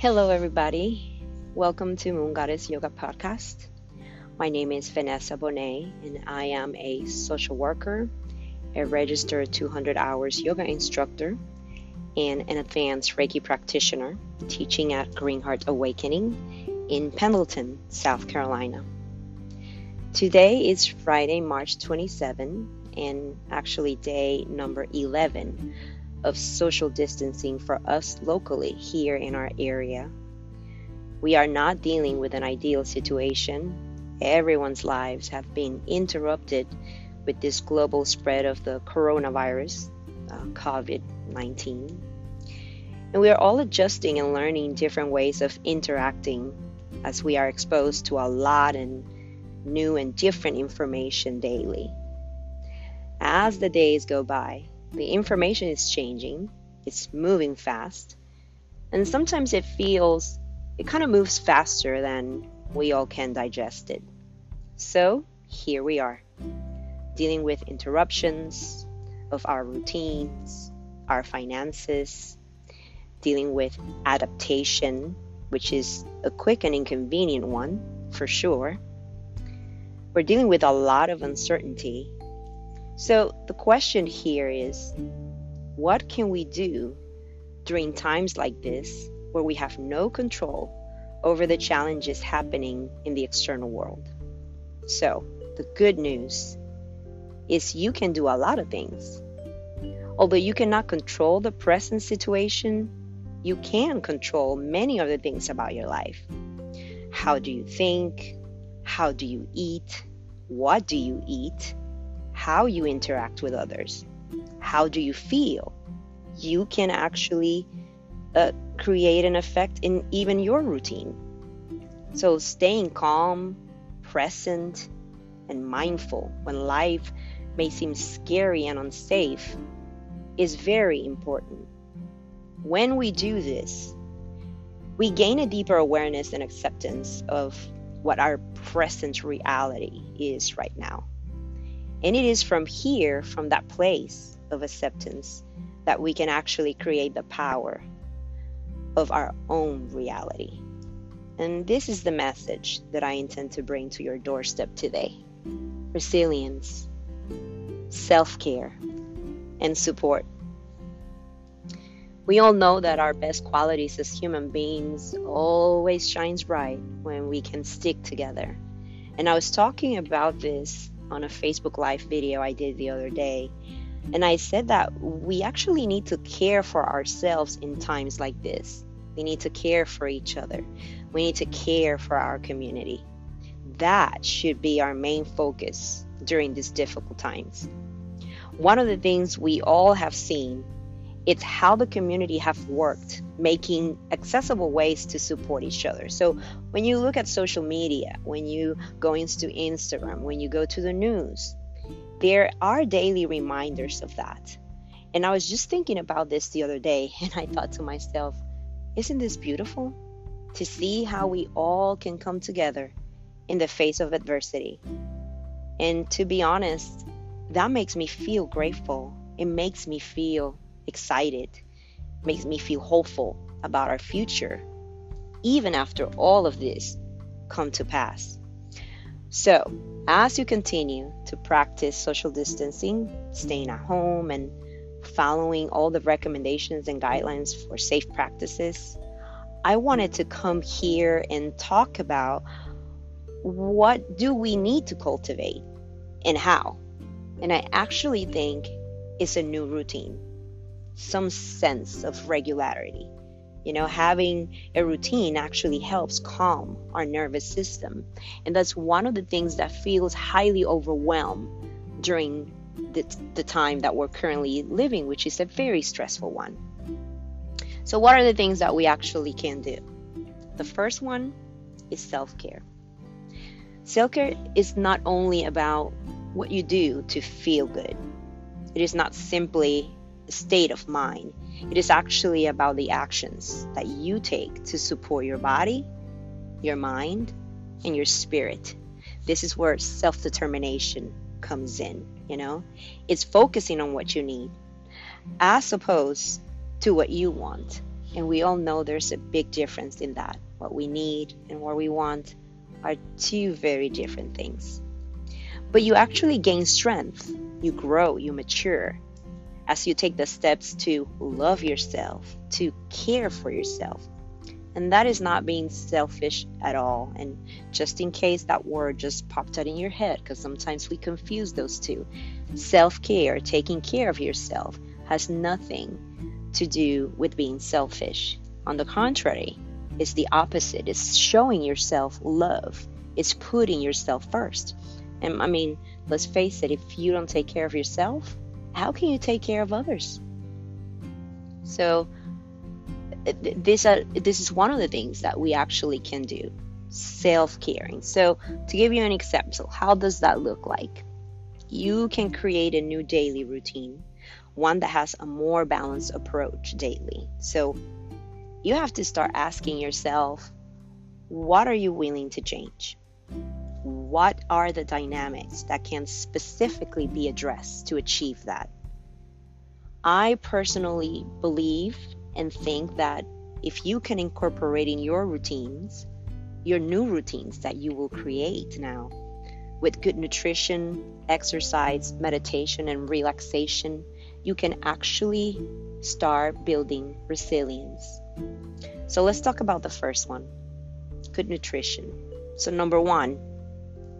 Hello everybody, welcome to Moon Goddess Yoga Podcast. My name is Vanessa Bonet and I am a social worker, a registered 200 hours yoga instructor, and an advanced Reiki practitioner teaching at Greenheart Awakening in Pendleton, South Carolina. Today is Friday, March 27, and actually day number 11 of social distancing for us locally here in our area. We are not dealing with an ideal situation. Everyone's lives have been interrupted with this global spread of the coronavirus, COVID-19. And we are all adjusting and learning different ways of interacting as we are exposed to a lot and new and different information daily. As the days go by, the information is changing, it's moving fast, and sometimes it kind of moves faster than we all can digest it. So here we are, dealing with interruptions of our routines, our finances, dealing with adaptation, which is a quick and inconvenient one, for sure. We're dealing with a lot of uncertainty. So the question here is, what can we do during times like this where we have no control over the challenges happening in the external world? So the good news is you can do a lot of things. Although you cannot control the present situation, you can control many other things about your life. How do you think? How do you eat? What do you eat? How you interact with others, how do you feel? You can actually create an effect in even your routine. So staying calm, present, and mindful when life may seem scary and unsafe is very important. When we do this, we gain a deeper awareness and acceptance of what our present reality is right now. And it is from here, from that place of acceptance, that we can actually create the power of our own reality. And this is the message that I intend to bring to your doorstep today. Resilience, self-care, and support. We all know that our best qualities as human beings always shines bright when we can stick together. And I was talking about this on a Facebook Live video I did the other day, and I said that we actually need to care for ourselves in times like this. We need to care for each other. We need to care for our community. That should be our main focus during these difficult times. One of the things we all have seen is how the community have worked, making accessible ways to support each other. So when you look at social media, when you go into Instagram, when you go to the news, there are daily reminders of that. And I was just thinking about this the other day, and I thought to myself, isn't this beautiful? To see how we all can come together in the face of adversity. And to be honest, that makes me feel grateful. It makes me feel excited. Makes me feel hopeful about our future, even after all of this come to pass. So, as you continue to practice social distancing, staying at home, and following all the recommendations and guidelines for safe practices, I wanted to come here and talk about what do we need to cultivate and how. And I actually think it's a new routine. Some sense of regularity. You know, having a routine actually helps calm our nervous system. And that's one of the things that feels highly overwhelmed during the time that we're currently living, which is a very stressful one. So what are the things that we actually can do? The first one is self-care. Self-care is not only about what you do to feel good. It is not simply state of mind. It is actually about the actions that you take to support your body, your mind, and your spirit. This is where self-determination comes in, you know? It's focusing on what you need as opposed to what you want And we all know there's a big difference in that. What we need and what we want are two very different things. But you actually gain strength, you grow, you mature, as you take the steps to love yourself, to care for yourself. And that is not being selfish at all. And just in case that word just popped out in your head, because sometimes we confuse those two. Self-care, taking care of yourself, has nothing to do with being selfish. On the contrary, it's the opposite. It's showing yourself love. It's putting yourself first. And I mean, let's face it, if you don't take care of yourself, how can you take care of others? So this is one of the things that we actually can do, self-caring. So to give you an example, how does that look like? You can create a new daily routine, one that has a more balanced approach daily. So you have to start asking yourself, what are you willing to change? What are the dynamics that can specifically be addressed to achieve that? I personally believe and think that if you can incorporate in your routines, your new routines that you will create now, with good nutrition, exercise, meditation, and relaxation, you can actually start building resilience. So let's talk about the first one, good nutrition. So number one,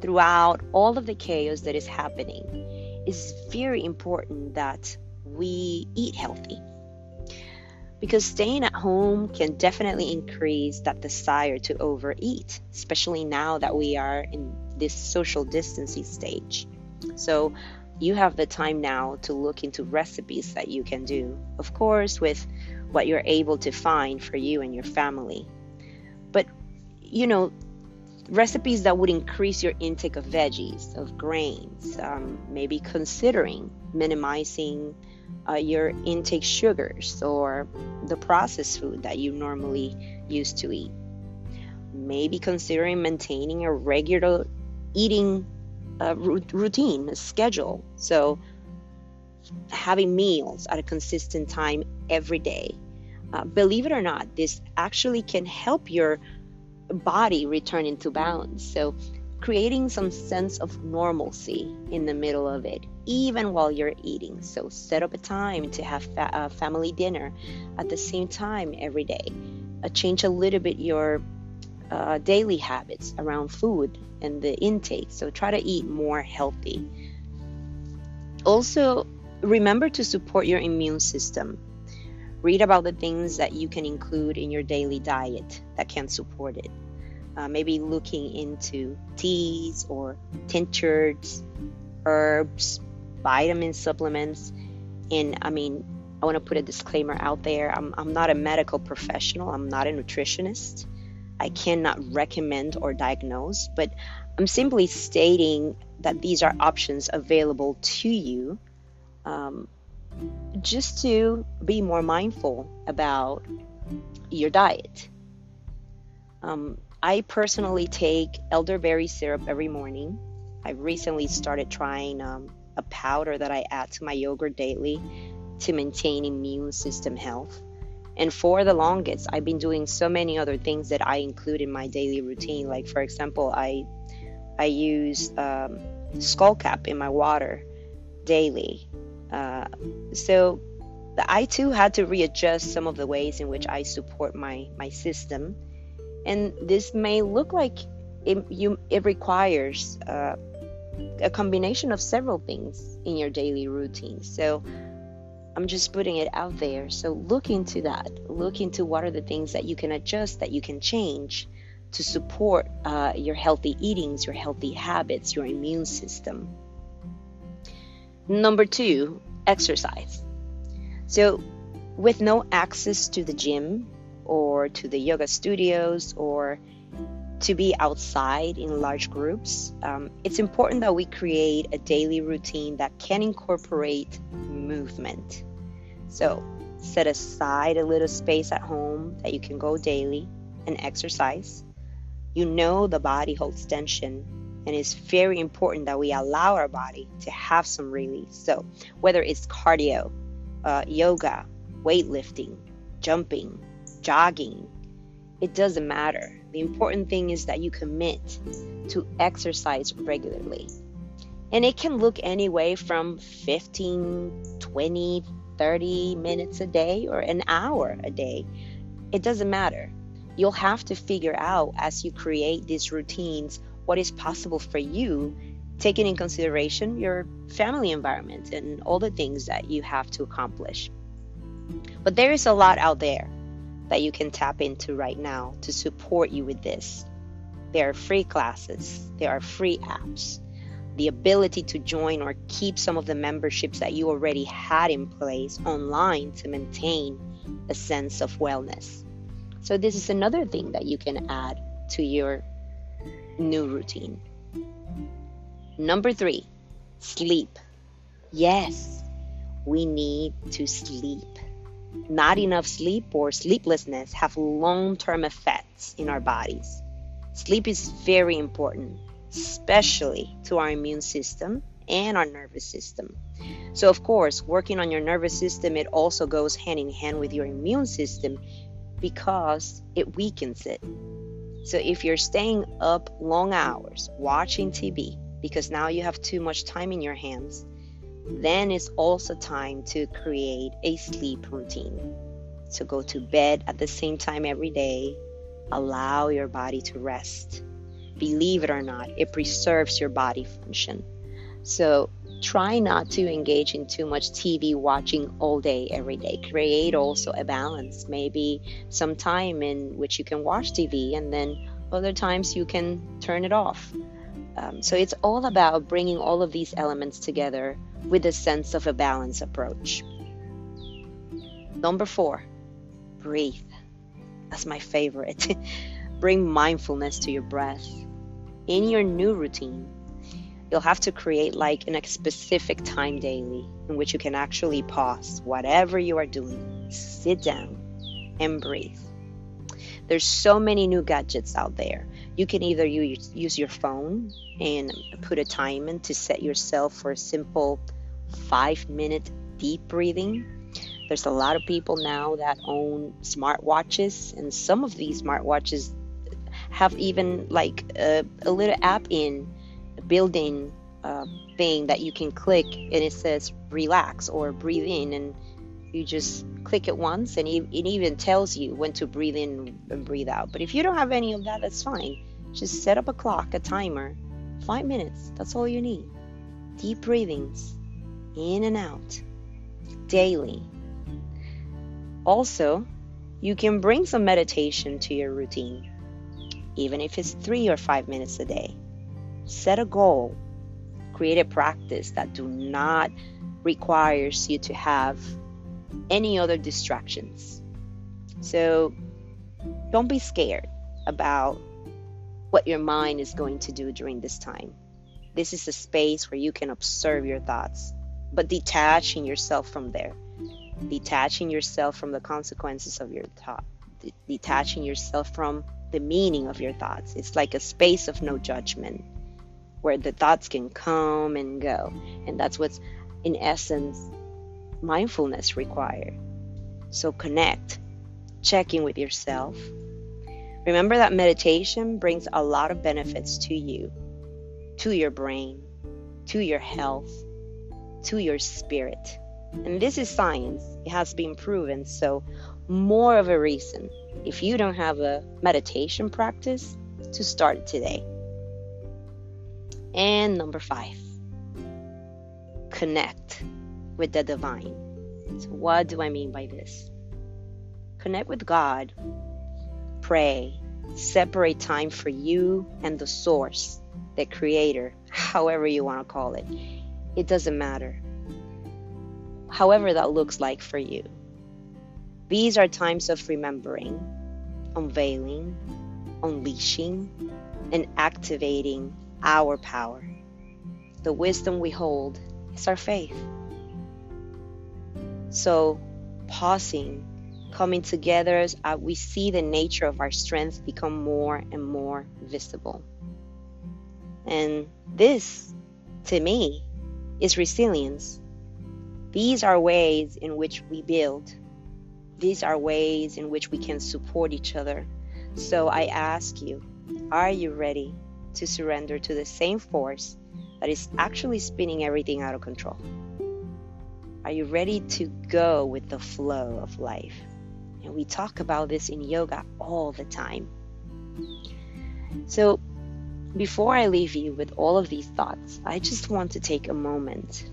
throughout all of the chaos that is happening, it's very important that we eat healthy, because staying at home can definitely increase that desire to overeat, especially now that we are in this social distancing stage. So you have the time now to look into recipes that you can do, of course, with what you're able to find for you and your family. But, you know, recipes that would increase your intake of veggies, of grains, maybe considering minimizing your intake sugars or the processed food that you normally used to eat. Maybe considering maintaining a regular eating routine, a schedule. So having meals at a consistent time every day. Believe it or not, this actually can help your body return into balance. So creating some sense of normalcy in the middle of it, even while you're eating. So set up a time to have family dinner at the same time every day. Change a little bit your daily habits around food and the intake. So try to eat more healthy. Also, remember to support your immune system. Read about the things that you can include in your daily diet that can support it. Maybe looking into teas or tinctures, herbs, vitamin supplements. And I mean, I want to put a disclaimer out there. I'm not a medical professional. I'm not a nutritionist. I cannot recommend or diagnose, but I'm simply stating that these are options available to you. Just to be more mindful about your diet. I personally take elderberry syrup every morning. I recently started trying a powder that I add to my yogurt daily to maintain immune system health. And for the longest, I've been doing so many other things that I include in my daily routine. Like, for example, I use skullcap in my water daily. So I too had to readjust some of the ways in which I support my system, and this may look like it requires a combination of several things in your daily routine. So I'm just putting it out there. So look into that. Look into what are the things that you can adjust, that you can change to support your healthy eatings, your healthy habits, your immune system. Number two, exercise. So with no access to the gym or to the yoga studios or to be outside in large groups, it's important that we create a daily routine that can incorporate movement. So set aside a little space at home that you can go daily and exercise. You know the body holds tension. And it's very important that we allow our body to have some release. So whether it's cardio, yoga, weightlifting, jumping, jogging, it doesn't matter. The important thing is that you commit to exercise regularly. And it can look any way from 15, 20, 30 minutes a day or an hour a day. It doesn't matter. You'll have to figure out, as you create these routines, what is possible for you, taking in consideration your family environment and all the things that you have to accomplish. But there is a lot out there that you can tap into right now to support you with this. There are free classes, there are free apps, the ability to join or keep some of the memberships that you already had in place online to maintain a sense of wellness. So this is another thing that you can add to your new routine. Number 3, sleep. Yes, we need to sleep. Not enough sleep or sleeplessness have long-term effects in our bodies. Sleep is very important, especially to our immune system and our nervous system. So of course, working on your nervous system, it also goes hand in hand with your immune system because it weakens it. So if you're staying up long hours watching TV because now you have too much time in your hands, then it's also time to create a sleep routine. So go to bed at the same time every day. Allow your body to rest. Believe it or not, it preserves your body function. So try not to engage in too much TV watching all day, every day. Create also a balance, maybe some time in which you can watch TV and then other times you can turn it off. So it's all about bringing all of these elements together with a sense of a balanced approach. Number 4, breathe. That's my favorite. Bring mindfulness to your breath. In your new routine, you'll have to create a specific time daily in which you can actually pause whatever you are doing, sit down and breathe. There's so many new gadgets out there. You can either use your phone and put a time in to set yourself for a simple 5-minute deep breathing. There's a lot of people now that own smartwatches, and some of these smartwatches have even a little app in a built-in thing that you can click and it says relax or breathe in, and you just click it once and it even tells you when to breathe in and breathe out. But if you don't have any of that, that's fine. Just set up a clock, a timer, 5 minutes. That's all you need. Deep breathings in and out daily. Also, you can bring some meditation to your routine, even if it's 3 or 5 minutes a day. Set a goal, create a practice that do not requires you to have any other distractions. So don't be scared about what your mind is going to do during this time. This is a space where you can observe your thoughts, but detaching yourself from there, detaching yourself from the consequences of your thought, detaching yourself from the meaning of your thoughts. It's like a space of no judgment where the thoughts can come and go. And that's what's, in essence, mindfulness required. So connect, check in with yourself. Remember that meditation brings a lot of benefits to you, to your brain, to your health, to your spirit. And this is science. It has been proven. So more of a reason, if you don't have a meditation practice, to start today. And number 5, connect with the divine. So what do I mean by this? Connect with God, pray, separate time for you and the source, the creator, however you want to call it. It doesn't matter. However that looks like for you. These are times of remembering, unveiling, unleashing, and activating our power. The wisdom we hold is our faith. So pausing, coming together as we see the nature of our strength become more and more visible. And this, to me, is resilience. These are ways in which we build These are ways in which we can support each other. So I ask you, are you ready to surrender to the same force that is actually spinning everything out of control? Are you ready to go with the flow of life? And we talk about this in yoga all the time. So before I leave you with all of these thoughts, I just want to take a moment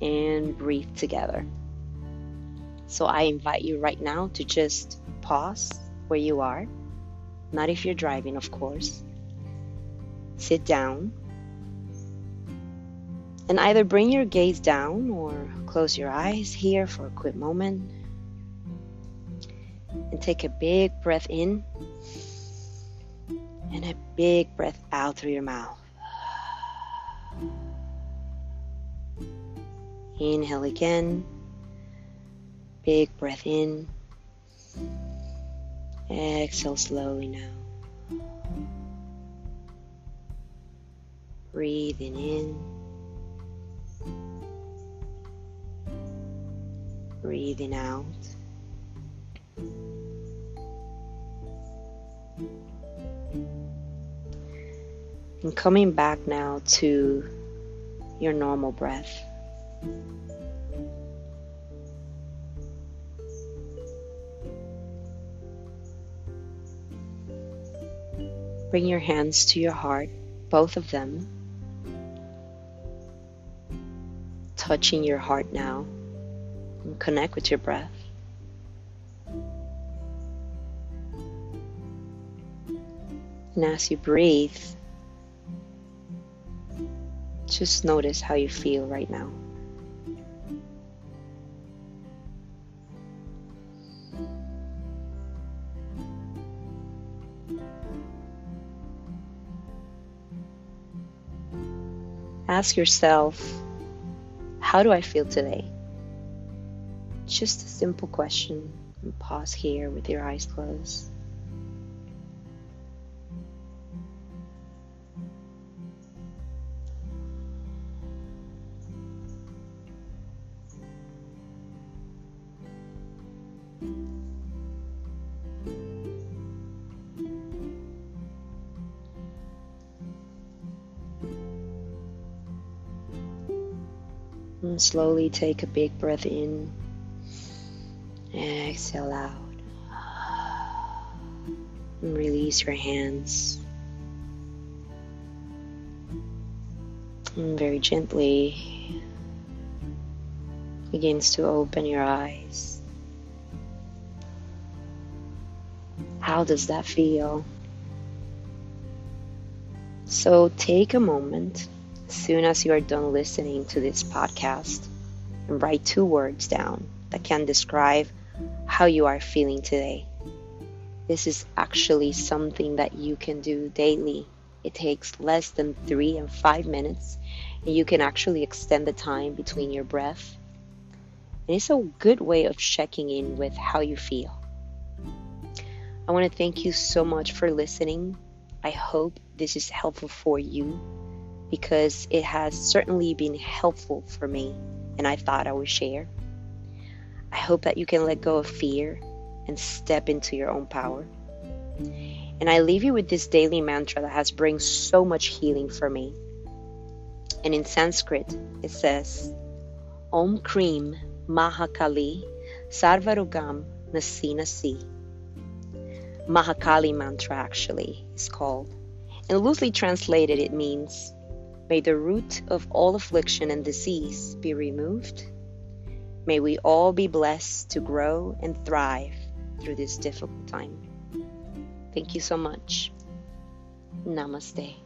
and breathe together. So I invite you right now to just pause where you are. Not if you're driving, of course. Sit down. And either bring your gaze down or close your eyes here for a quick moment. And take a big breath in. And a big breath out through your mouth. Inhale again. Big breath in. Exhale slowly now. Breathing in. Breathing out. And coming back now to your normal breath. Bring your hands to your heart, both of them, touching your heart now, and connect with your breath. And as you breathe, just notice how you feel right now. Ask yourself, how do I feel today? Just a simple question, and pause here with your eyes closed. And slowly take a big breath in, exhale out, and release your hands. And very gently begins to open your eyes. How does that feel? So take a moment. As soon as you are done listening to this podcast, and write 2 words down that can describe how you are feeling today. This is actually something that you can do daily. It takes less than 3 and 5 minutes, and you can actually extend the time between your breath. And it's a good way of checking in with how you feel. I want to thank you so much for listening. I hope this is helpful for you, because it has certainly been helpful for me, and I thought I would share. I hope that you can let go of fear and step into your own power. And I leave you with this daily mantra that has brought so much healing for me. And in Sanskrit, it says, Om Krim Mahakali Sarvarugam Nasinasi. Mahakali mantra actually is called. And loosely translated, it means, may the root of all affliction and disease be removed. May we all be blessed to grow and thrive through this difficult time. Thank you so much. Namaste.